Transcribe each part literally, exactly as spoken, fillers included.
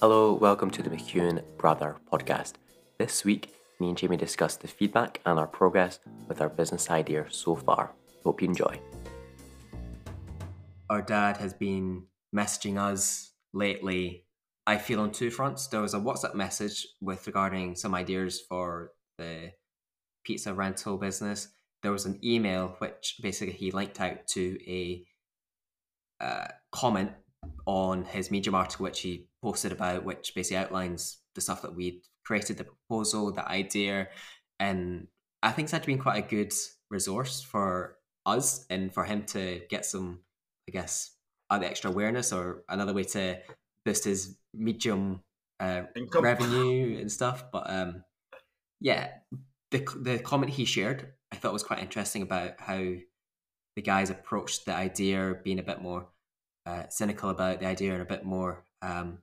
Hello, welcome to the McEwen Brother podcast. This week, me and Jamie discuss the feedback and our progress with our business idea so far. Hope you enjoy. Our dad has been messaging us lately. I feel on two fronts. There was a WhatsApp message with regarding some ideas for the pizza rental business. There was an email which basically he linked out to a uh, comment on his Medium article which he posted about, which basically outlines the stuff that we'd created, the proposal, the idea. And I think it's actually been quite a good resource for us and for him to get some, I guess, other extra awareness or another way to boost his Medium uh, revenue and stuff. But um, yeah, the the comment he shared I thought was quite interesting about how the guys approached the idea, being a bit more Uh, cynical about the idea and a bit more um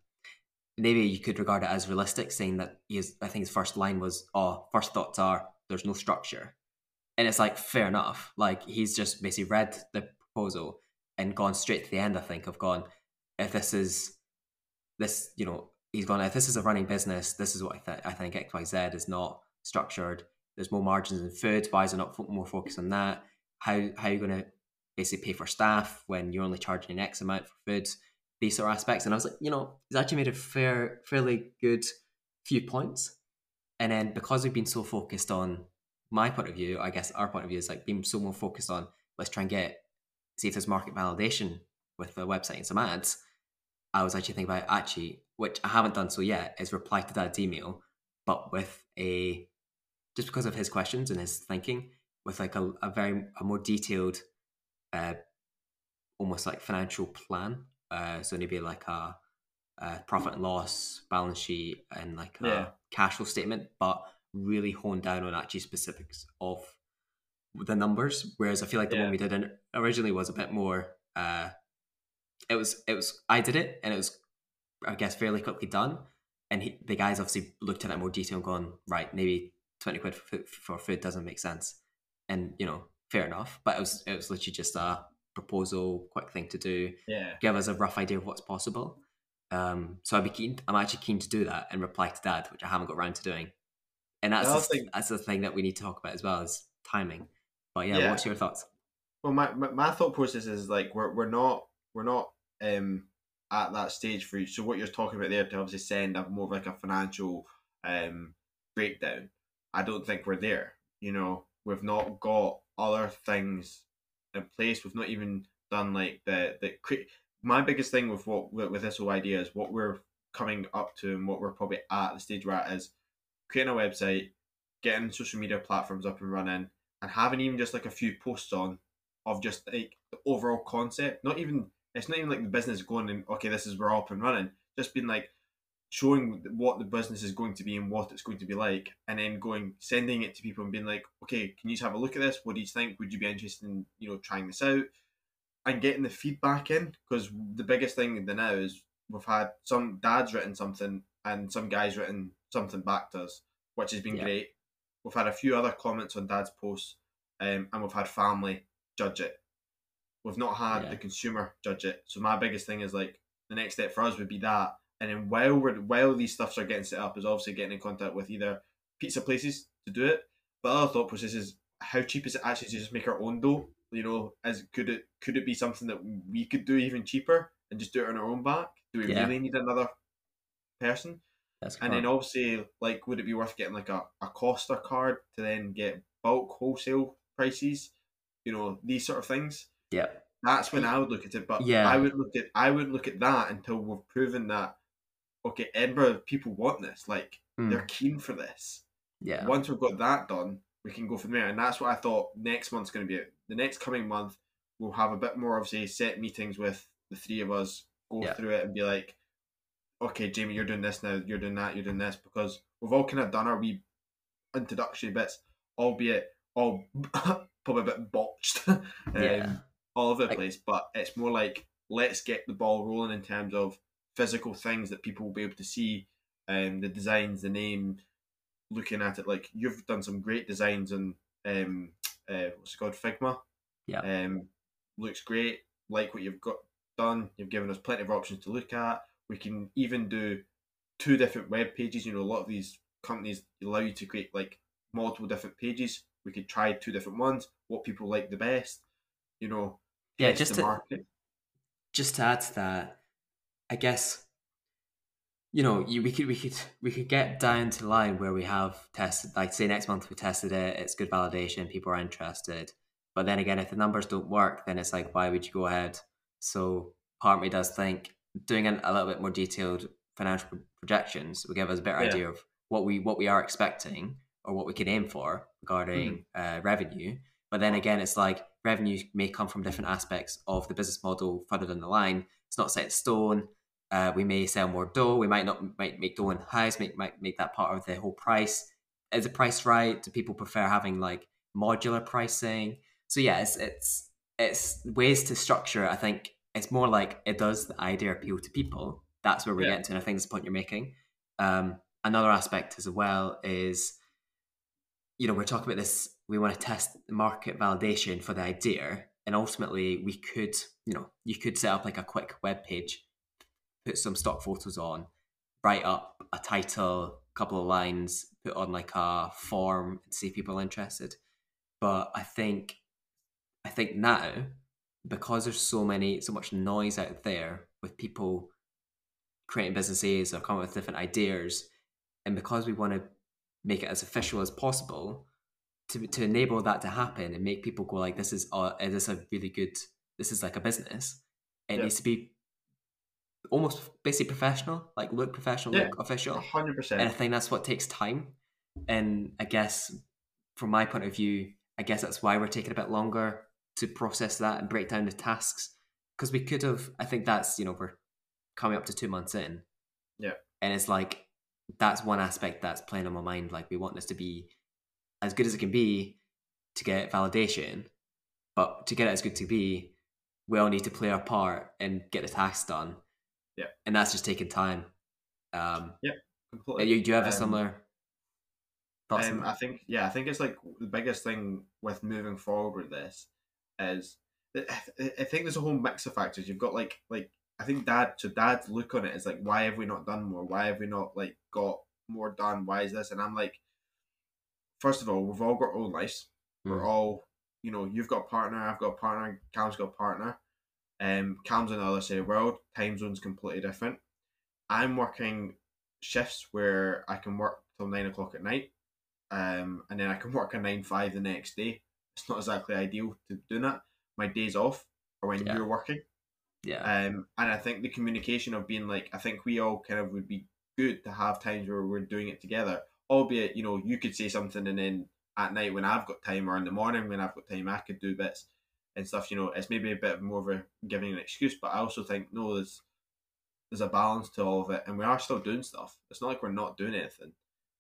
maybe you could regard it as realistic, saying that he is, I think his first line was, oh first thoughts are there's no structure. And it's like, fair enough, like he's just basically read the proposal and gone straight to the end, I think, of gone, if this is this, you know, he's gone, if this is a running business, this is what I, th- I think X Y Z is not structured, there's more margins in food, why is there not fo- more focus on that, how how are you going to basically pay for staff when you're only charging an X amount for food, these sort of aspects. And I was like, you know, he's actually made a fair, fairly good few points. And then because we've been so focused on my point of view, I guess our point of view is like being so more focused on, let's try and get, see if there's market validation with the website and some ads. I was actually thinking about actually, which I haven't done so yet, is reply to that email, but with a, just because of his questions and his thinking, with like a, a very, a more detailed Uh, almost like financial plan, uh, so maybe like a, a profit and loss balance sheet and like a yeah. cash flow statement, but really honed down on actually specifics of the numbers. Whereas I feel like the yeah. one we did originally was a bit more. Uh, it was it was I did it and it was, I guess, fairly quickly done. And he, the guys obviously looked at it in more detail and gone, right, maybe twenty quid for food, for food doesn't make sense, and you know. Fair enough, but it was it was literally just a proposal, quick thing to do. Yeah, give us a rough idea of what's possible. Um, so I'd be keen. I'm actually keen to do that and reply to Dad, which I haven't got around to doing. And that's the the, thing, that's the thing that we need to talk about as well, is timing. But yeah, yeah. What's your thoughts? Well, my, my my thought process is like we're we're not we're not um at that stage for you. So what you're talking about there to obviously send a more of like a financial um breakdown. I don't think we're there. You know, we've not got other things in place. We've not even done like the the cre- my biggest thing with what with this whole idea is what we're coming up to and what we're probably at the stage we're at is creating a website, getting social media platforms up and running, and having even just like a few posts on of just like the overall concept. Not even, it's not even like the business going and okay, this is we're up and running. Just being like showing what the business is going to be and what it's going to be like, and then going, sending it to people and being like, okay, can you just have a look at this? What do you think? Would you be interested in, you know, trying this out? And getting the feedback in, because the biggest thing now is we've had some dads written something and some guys written something back to us, which has been yeah. great. We've had a few other comments on Dad's posts, um, and we've had family judge it. We've not had yeah. the consumer judge it. So my biggest thing is like, the next step for us would be that. And then while we're while these stuffs are getting set up is obviously getting in contact with either pizza places to do it, but other thought process is how cheap is it actually to just make our own dough? You know, as could it could it be something that we could do even cheaper and just do it on our own back? Do we yeah. really need another person? That's and then obviously, like, would it be worth getting like a, a Costa card to then get bulk wholesale prices? You know, these sort of things. Yeah. That's when I would look at it. But yeah. I would look at I wouldn't look at that until we've proven that okay, Edinburgh people want this. Like, mm. they're keen for this. Yeah. Once we've got that done, we can go from there. And that's what I thought next month's going to be. The next coming month, we'll have a bit more, obviously, set meetings with the three of us, go yeah. through it and be like, okay, Jamie, you're doing this now, you're doing that, you're doing this. Because we've all kind of done our wee introductory bits, albeit all probably a bit botched um, yeah. all over the like, place. But it's more like, let's get the ball rolling in terms of physical things that people will be able to see, um, the designs, the name, looking at it. Like, you've done some great designs on um, uh, what's it called, Figma. Yeah. Um, looks great. Like what you've got done. You've given us plenty of options to look at. We can even do two different web pages. You know, a lot of these companies allow you to create like multiple different pages. We could try two different ones, what people like the best, you know. Yeah, just to market. Just to add to that, I guess, you know, you, we could we could we could get down to the line where we have tested, like say next month we tested it, it's good validation, people are interested. But then again, if the numbers don't work, then it's like, why would you go ahead? So part of me does think doing an, a little bit more detailed financial projections will give us a better yeah. idea of what we what we are expecting or what we can aim for regarding mm-hmm. uh, revenue. But then again, it's like revenue may come from different aspects of the business model further down the line. It's not set in stone. Uh, we may sell more dough. We might not might make dough in house. Make might make that part of the whole price. Is the price right? Do people prefer having like modular pricing? So yeah, it's it's, it's ways to structure. I think it's more like it does the idea appeal to people. That's where we yeah. get to, and I think that's the point you're making. Um, another aspect as well is, you know, we're talking about this. We want to test the market validation for the idea, and ultimately we could, you know, you could set up like a quick web page, put some stock photos on, write up a title, a couple of lines, put on like a form and see if people are interested. But I think, I think now, because there's so many, so much noise out there with people creating businesses or coming up with different ideas, and because we want to make it as official as possible, to to enable that to happen and make people go like, this is uh, is this a really good, this is like a business. It yeah. needs to be almost basically professional, like look professional, yeah, look official. one hundred percent. And I think that's what takes time. And I guess from my point of view, I guess that's why we're taking a bit longer to process that and break down the tasks. Because we could have, I think that's, you know, we're coming up to two months in. Yeah. And it's like, that's one aspect that's playing on my mind. Like we want this to be as good as it can be to get validation, but to get it as good to be, we all need to play our part and get the tasks done. Yeah, and that's just taking time. Um, yeah, completely. You, do you have a similar? Um, um, I think yeah, I think it's like the biggest thing with moving forward with this is I think there's a whole mix of factors. You've got like like I think dad so dad's look on it is like, why have we not done more? Why have we not like got more done? Why is this? And I'm like, first of all, we've all got our own lives. Mm. We're all, you know, you've got a partner, I've got a partner, Cam's got a partner. Um, Cam's on the other side of the world. Time zone's completely different. I'm working shifts where I can work till nine o'clock at night, um, and then I can work a nine five the next day. It's not exactly ideal to do that. My days off are when yeah. you're working. Yeah. Um, and I think the communication of being like, I think we all kind of would be good to have times where we're doing it together. Albeit, you know, you could say something and then at night when I've got time or in the morning when I've got time, I could do bits and stuff, you know. It's maybe a bit more of a giving an excuse, but I also think, no, there's there's a balance to all of it, and we are still doing stuff. It's not like we're not doing anything.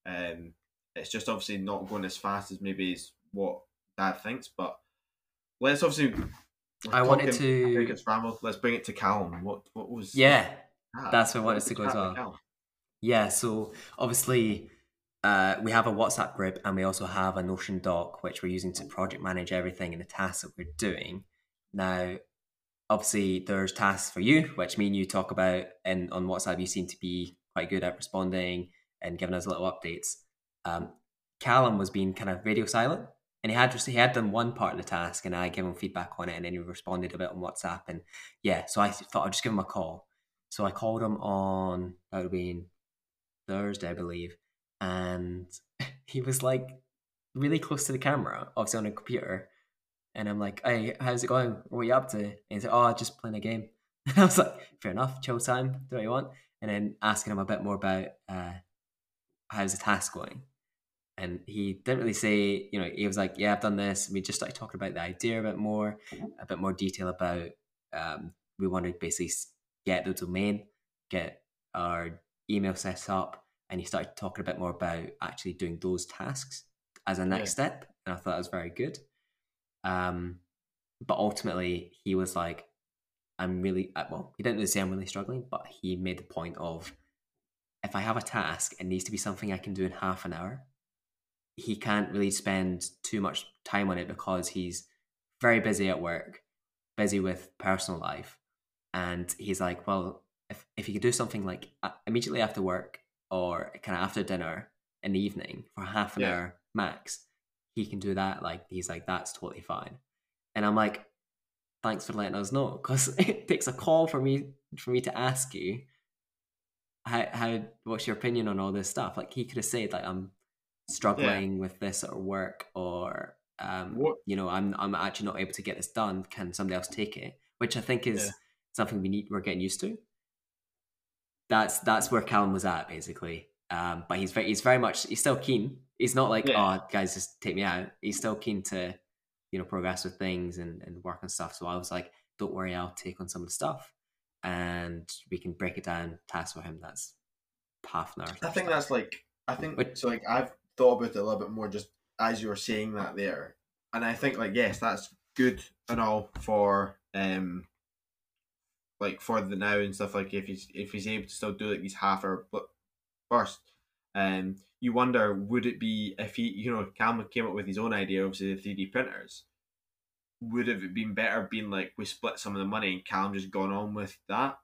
Um, it's just obviously not going as fast as maybe is what Dad thinks, but let's obviously... I talking, wanted to... I think it's let's bring it to Callum. What, what was... Yeah, that? that's what I wanted to go as well. Yeah, so obviously... Uh, we have a WhatsApp group and we also have a Notion doc, which we're using to project manage everything and the tasks that we're doing. Now, obviously there's tasks for you, which me and you talk about, and on WhatsApp you seem to be quite good at responding and giving us little updates. Um, Callum was being kind of radio silent, and he had just, he had done one part of the task and I gave him feedback on it, and then he responded a bit on WhatsApp, and yeah, so I thought I'd just give him a call. So I called him on, that would have been Thursday, I believe. And he was like really close to the camera, obviously on a computer. And I'm like, hey, how's it going? What are you up to? And he's like, oh, just playing a game. And I was like, fair enough, chill time, do what you want. And then asking him a bit more about uh, how's the task going. And he didn't really say, you know, he was like, yeah, I've done this. And we just started talking about the idea a bit more, a bit more detail about um, we want to basically get the domain, get our email set up. And he started talking a bit more about actually doing those tasks as a next yeah. step. And I thought that was very good. Um, but ultimately, he was like, I'm really, well, he didn't really say I'm really struggling, but he made the point of, if I have a task, it needs to be something I can do in half an hour. He can't really spend too much time on it because he's very busy at work, busy with personal life. And he's like, well, if, if he could do something like immediately after work, or kind of after dinner in the evening for half an yeah. hour max, he can do that. Like, he's like, that's totally fine. And I'm like, thanks for letting us know, because it takes a call for me for me to ask you how, how what's your opinion on all this stuff. Like, he could have said, like, I'm struggling yeah. with this at work, or um what? you know, I'm I'm actually not able to get this done, can somebody else take it, which I think is yeah. something we need we're getting used to. That's that's where Callum was at, basically. Um, but he's very, he's very much, he's still keen. He's not like, yeah. oh, guys, just take me out. He's still keen to, you know, progress with things and, and work on stuff. So I was like, don't worry, I'll take on some of the stuff, and we can break it down, task for him. That's half an hour. I think that's like, I think, Which, so like, I've thought about it a little bit more just as you were saying that there. And I think, like, yes, that's good and all for, um, like, for the now and stuff. Like, if he's, if he's able to still do like these half hour but first, um, you wonder, would it be, if he, you know, Callum came up with his own idea, obviously the three D printers, would it have been better being like, we split some of the money and Callum just gone on with that?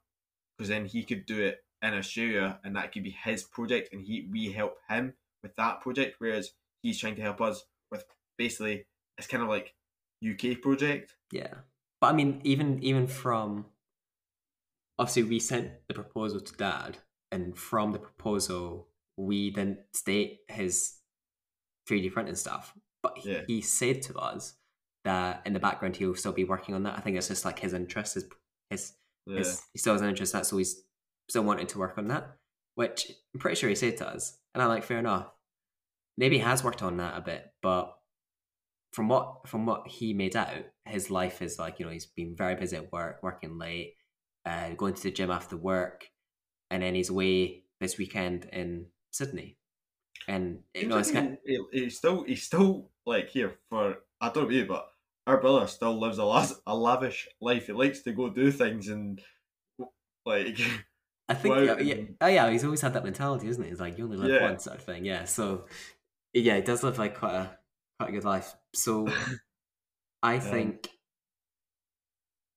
Because then he could do it in Australia and that could be his project, and he, we help him with that project, whereas he's trying to help us with basically, it's kind of like U K project. Yeah. But I mean, even even from, obviously we sent the proposal to Dad, and from the proposal, we then state his three D printing stuff. But he, yeah. he said to us that in the background, he'll still be working on that. I think it's just like his interest, his, his, yeah. his he still has an interest in that, so he's still wanting to work on that, which I'm pretty sure he said to us. And I'm like, fair enough. Maybe he has worked on that a bit, but from what from what he made out, his life is like, you know, he's been very busy at work, working late, uh, going to the gym after work, and then he's away this weekend in Sydney. And you know, it's kind of, he's still he's still like here for, I don't know about you, but our brother still lives a lavish, a lavish life. He likes to go do things and like. I think wow. yeah, yeah, oh yeah, he's always had that mentality, isn't he? He's like, you only live yeah. once, sort of thing. Yeah, so yeah, he does live like quite a quite a good life. So I think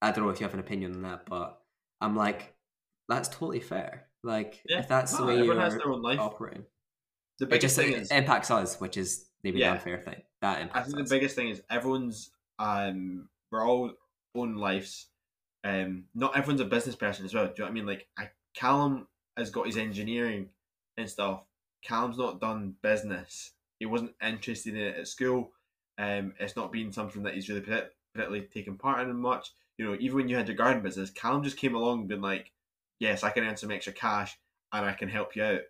um, I don't know if you have an opinion on that, but I'm like, that's totally fair. Like, yeah, if that's well, the way you're operating, the biggest it just thing it is, impacts us, which is maybe yeah, the unfair thing. That impacts. I think us. The biggest thing is everyone's um, we're all own lives. Um, not everyone's a business person as well. Do you know what I mean? Like, I. Callum has got his engineering and stuff. Callum's not done business. He wasn't interested in it at school. Um, it's not been something that he's really particularly taken part in much. You know, even when you had your garden business, Callum just came along and been like, yes, I can earn some extra cash and I can help you out,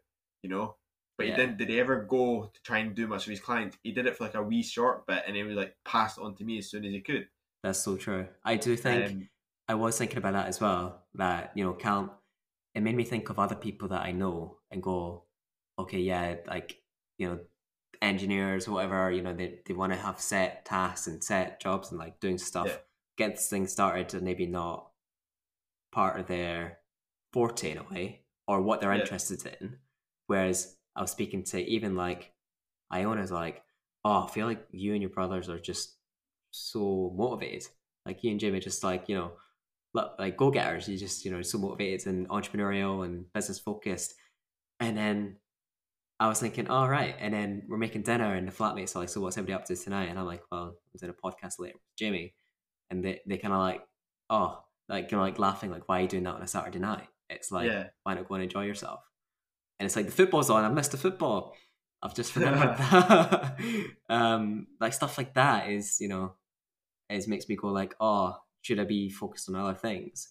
you know? But yeah. he didn't, did he ever go to try and do much of his clients? He did it for like a wee short bit and he was like passed on to me as soon as he could. That's so true. I do think, um, I was thinking about that as well, that, you know, Callum, it made me think of other people that I know and go, okay, yeah, like, you know, engineers, whatever, you know, they, they want to have set tasks and set jobs and like doing stuff, yeah. get this thing started, and maybe not part of their forte in a way, or what they're yeah. interested in. Whereas I was speaking to even like Iona's like, oh, I feel like you and your brothers are just so motivated. Like, you and Jim are just like, you know, like go-getters, you just, you know, so motivated and entrepreneurial and business focused. And then I was thinking, all right, and then we're making dinner and the flatmates are like, so what's everybody up to tonight? And I'm like, well, I was in a podcast later with Jamie, and they, they kind of like, oh, like, you know, like laughing, like, why are you doing that on a Saturday night? It's like, yeah. why not go and enjoy yourself? And it's like, the football's on, I missed the football, I've just remembered that. Um, like stuff like that is, you know, it makes me go like, oh, should I be focused on other things?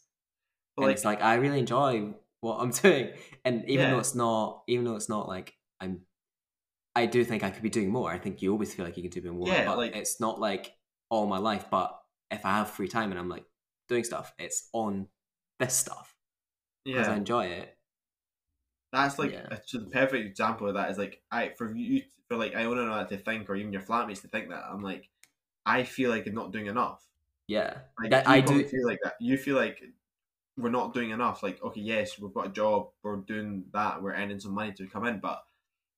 Well, and like, it's like, I really enjoy what I'm doing. And even yeah. though it's not, even though it's not like I'm, I do think I could be doing more. I think you always feel like you can do more, yeah, but like, it's not like all my life. But if I have free time and I'm like doing stuff, it's on this stuff because yeah. I enjoy it. That's like yeah. a, the perfect example of that is like, I, for you, for like, I don't know to think, or even your flatmates to think that I'm like, I feel like I'm not doing enough. Yeah, like, that, I do feel like that. You feel like we're not doing enough. Like, okay, yes, we've got a job, we're doing that, we're earning some money to come in, but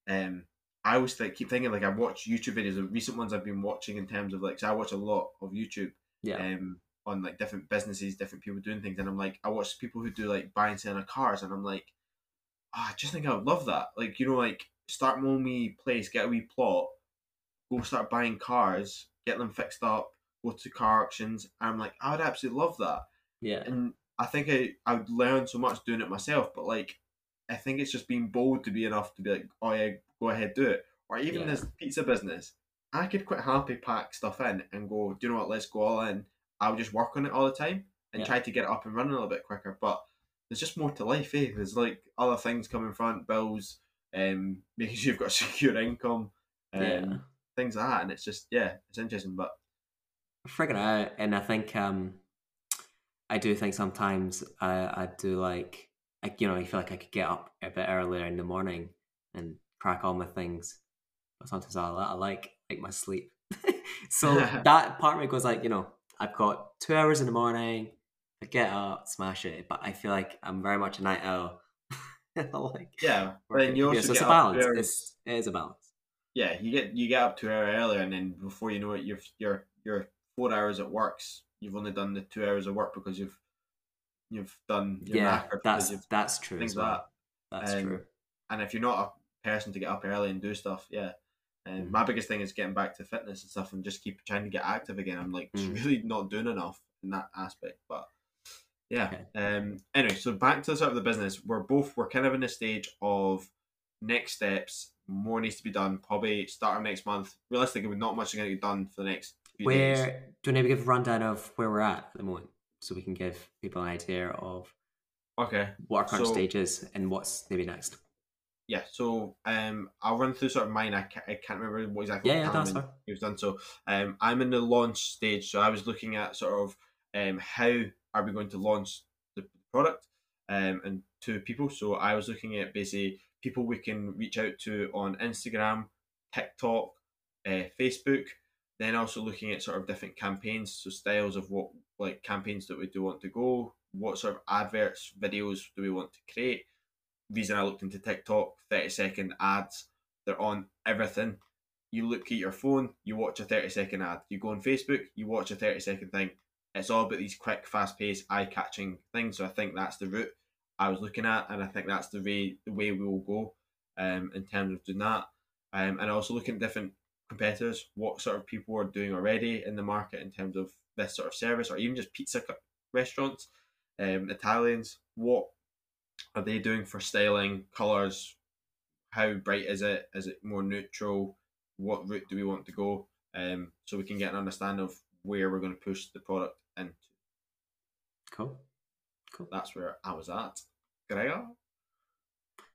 um, I always think, keep thinking like I watch YouTube videos, the recent ones I've been watching in terms of like, so I watch a lot of YouTube, yeah, um, on like different businesses, different people doing things, and I'm like, I watch people who do like buy and selling of cars, and I'm like, oh, I just think I would love that. Like, you know, like, start my own wee place, get a wee plot, go start buying cars, get them fixed up, go to car auctions. And I'm like, I would absolutely love that. Yeah. And I think I, I would learn so much doing it myself, but, like, I think it's just being bold to be enough to be like, oh, yeah, go ahead, do it. Or even yeah. this pizza business, I could quite happily pack stuff in and go, do you know what, let's go all in. I would just work on it all the time and yeah. try to get it up and running a little bit quicker. But there's just more to life, eh? There's, like, other things coming front, bills, um, making sure you've got a secure income, um, yeah. things like that. And it's just, yeah, it's interesting. But friggin' out. And I think um, I do think sometimes I, I do, like, I, you know, I feel like I could get up a bit earlier in the morning and crack all my things. But sometimes I, I like like my sleep. So that part of me goes like, you know, I've got two hours in the morning, I get up, smash it. But I feel like I'm very much a night owl. Like, yeah, but then you also yeah, so get it's a balance. It's, it is a balance. Yeah, you get you get up two hours earlier, and then before you know it, you're you're you're four hours at work. You've only done the two hours of work because you've you've done your yeah. That's that's true as well. That. That's um, true. And if you're not a person to get up early and do stuff, yeah. And my biggest thing is getting back to fitness and stuff and just keep trying to get active again. I'm like mm. really not doing enough in that aspect. But yeah. Okay. Um. Anyway, so back to the sort of the business. We're both, we're kind of in a stage of next steps. More needs to be done. Probably start next month. Realistically, we're not much going to get done for the next few where, days. Do you want to give a rundown of where we're at at the moment? So we can give people an idea of okay what our current so, stage is and what's maybe next. Yeah, so um, I'll run through sort of mine. I can't, I can't remember what exactly yeah, what yeah, it was done. So um, I'm in the launch stage. So I was looking at sort of um, how are we going to launch the product um, and to people. So I was looking at basically people we can reach out to on Instagram, TikTok, uh, Facebook. Then also looking at sort of different campaigns, so styles of what like campaigns that we do want to go, what sort of adverts, videos do we want to create. Reason I looked into TikTok, thirty second ads, they're on everything. You look at your phone, you watch a thirty second ad. You go on Facebook, you watch a thirty second thing. It's all about these quick, fast paced, eye catching things. So I think that's the route I was looking at, and I think that's the way the way we will go um, in terms of doing that. Um, and also looking at different competitors, what sort of people are doing already in the market in terms of this sort of service, or even just pizza restaurants, um, Italians, what are they doing for styling, colours? How bright is it? Is it more neutral? What route do we want to go? Um, so we can get an understanding of where we're going to push the product into. Cool. Cool. That's where I was at. Gregor?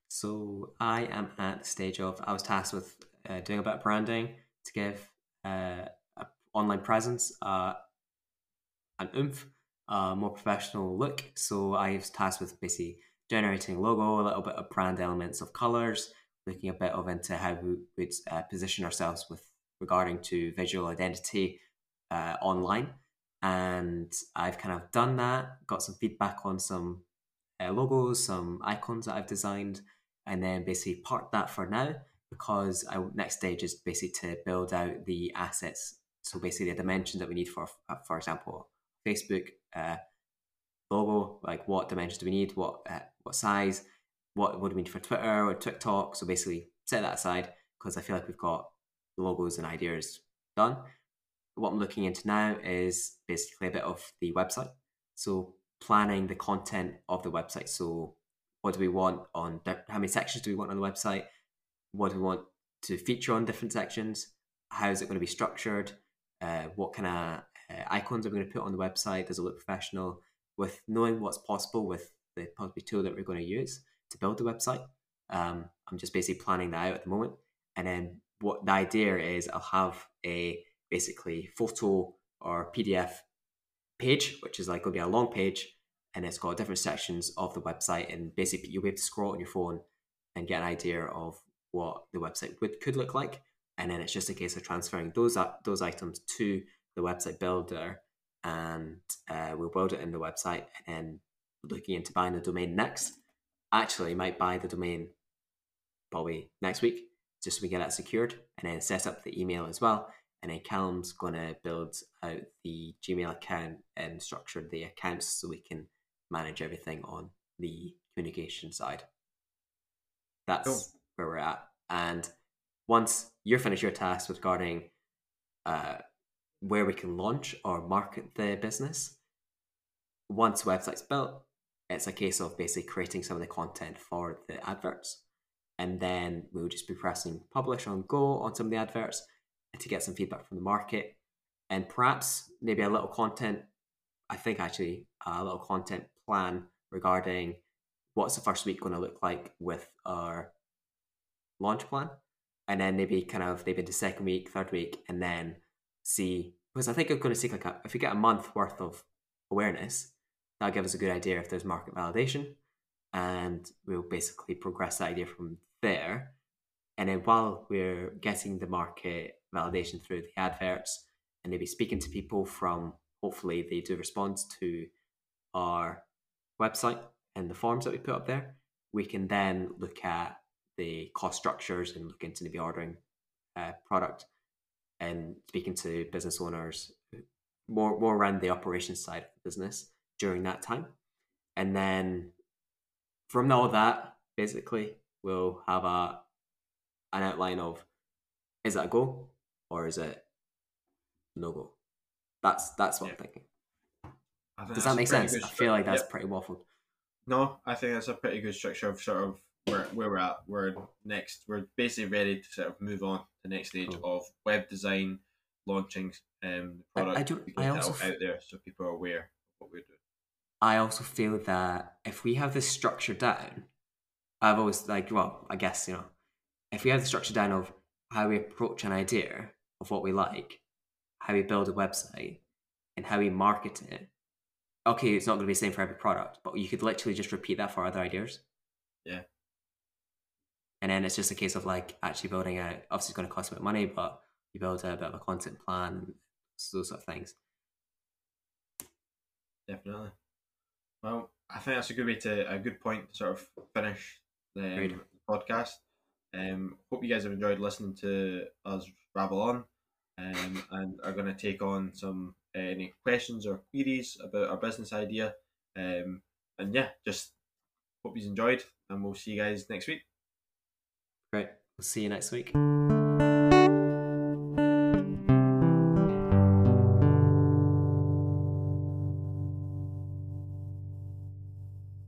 So I am at the stage of, I was tasked with uh, doing a bit of branding to give uh, an online presence uh, an oomph, a more professional look. So I was tasked with basically generating logo, a little bit of brand elements of colours, looking a bit of into how we would uh, position ourselves with regarding to visual identity uh, online. And I've kind of done that, got some feedback on some uh, logos, some icons that I've designed, and then basically parked that for now because our next stage is basically to build out the assets. So basically the dimensions that we need for, for example, Facebook uh, logo, like what dimensions do we need, what uh, what size, what would we need for Twitter or TikTok. So basically set that aside because I feel like we've got logos and ideas done. What I'm looking into now is basically a bit of the website. So planning the content of the website. So what do we want on, how many sections do we want on the website? What do we want to feature on different sections? How is it going to be structured? Uh, what kind of uh, icons are we going to put on the website? Does it look professional? With knowing what's possible with the possible tool that we're going to use to build the website. Um, I'm just basically planning that out at the moment. And then what the idea is, I'll have a basically photo or P D F page, which is like going to be a long page, and it's got different sections of the website. And basically you'll be able to scroll on your phone and get an idea of what the website would, could look like. And then it's just a case of transferring those those items to the website builder, and uh, we'll build it in the website. And looking into buying the domain next. Actually, might buy the domain probably next week, just so we get that secured, and then set up the email as well. And then Callum's going to build out the Gmail account and structure the accounts so we can manage everything on the communication side. That's cool. Where we're at. And once you're finished your task regarding uh, where we can launch or market the business, once the website's built, it's a case of basically creating some of the content for the adverts. And then we would just be pressing publish on go on some of the adverts to get some feedback from the market. And perhaps maybe a little content, I think actually a little content plan regarding what's the first week going to look like with our launch plan. And then maybe kind of maybe the second week, third week, and then see, because I think it's going to take like a, if we get a month worth of awareness, that'll give us a good idea if there's market validation, and we'll basically progress that idea from there. And then while we're getting the market validation through the adverts and maybe speaking to people from, hopefully they do respond to our website and the forms that we put up there, we can then look at the cost structures and look into maybe ordering uh, product and speaking to business owners more, more around the operations side of the business during that time. And then from all that, basically, we'll have a an outline of, is that a go or is it no go? That's that's what yeah. I'm thinking. I think Does that make sense? I feel like that's yep. pretty waffled. No, I think that's a pretty good structure of sort of where, where we're at. We're next. We're basically ready to sort of move on to the next stage cool. of web design, launching um, product. I, I, do, I also out there so people are aware of what we're doing. I also feel that if we have this structure down, I've always like, well, I guess, you know, if we have the structure down of how we approach an idea of what we like, how we build a website and how we market it. Okay, it's not going to be the same for every product, but you could literally just repeat that for other ideas. Yeah. And then it's just a case of like actually building out, obviously it's going to cost a bit of money, but you build a bit of a content plan, those sort of things. Definitely. Well, I think that's a good way to, a good point to sort of finish the um, podcast. Um, hope you guys have enjoyed listening to us rabble on um, and are going to take on some uh, any questions or queries about our business idea. Um, and yeah, just hope you enjoyed and we'll see you guys next week. Great. We'll see you next week.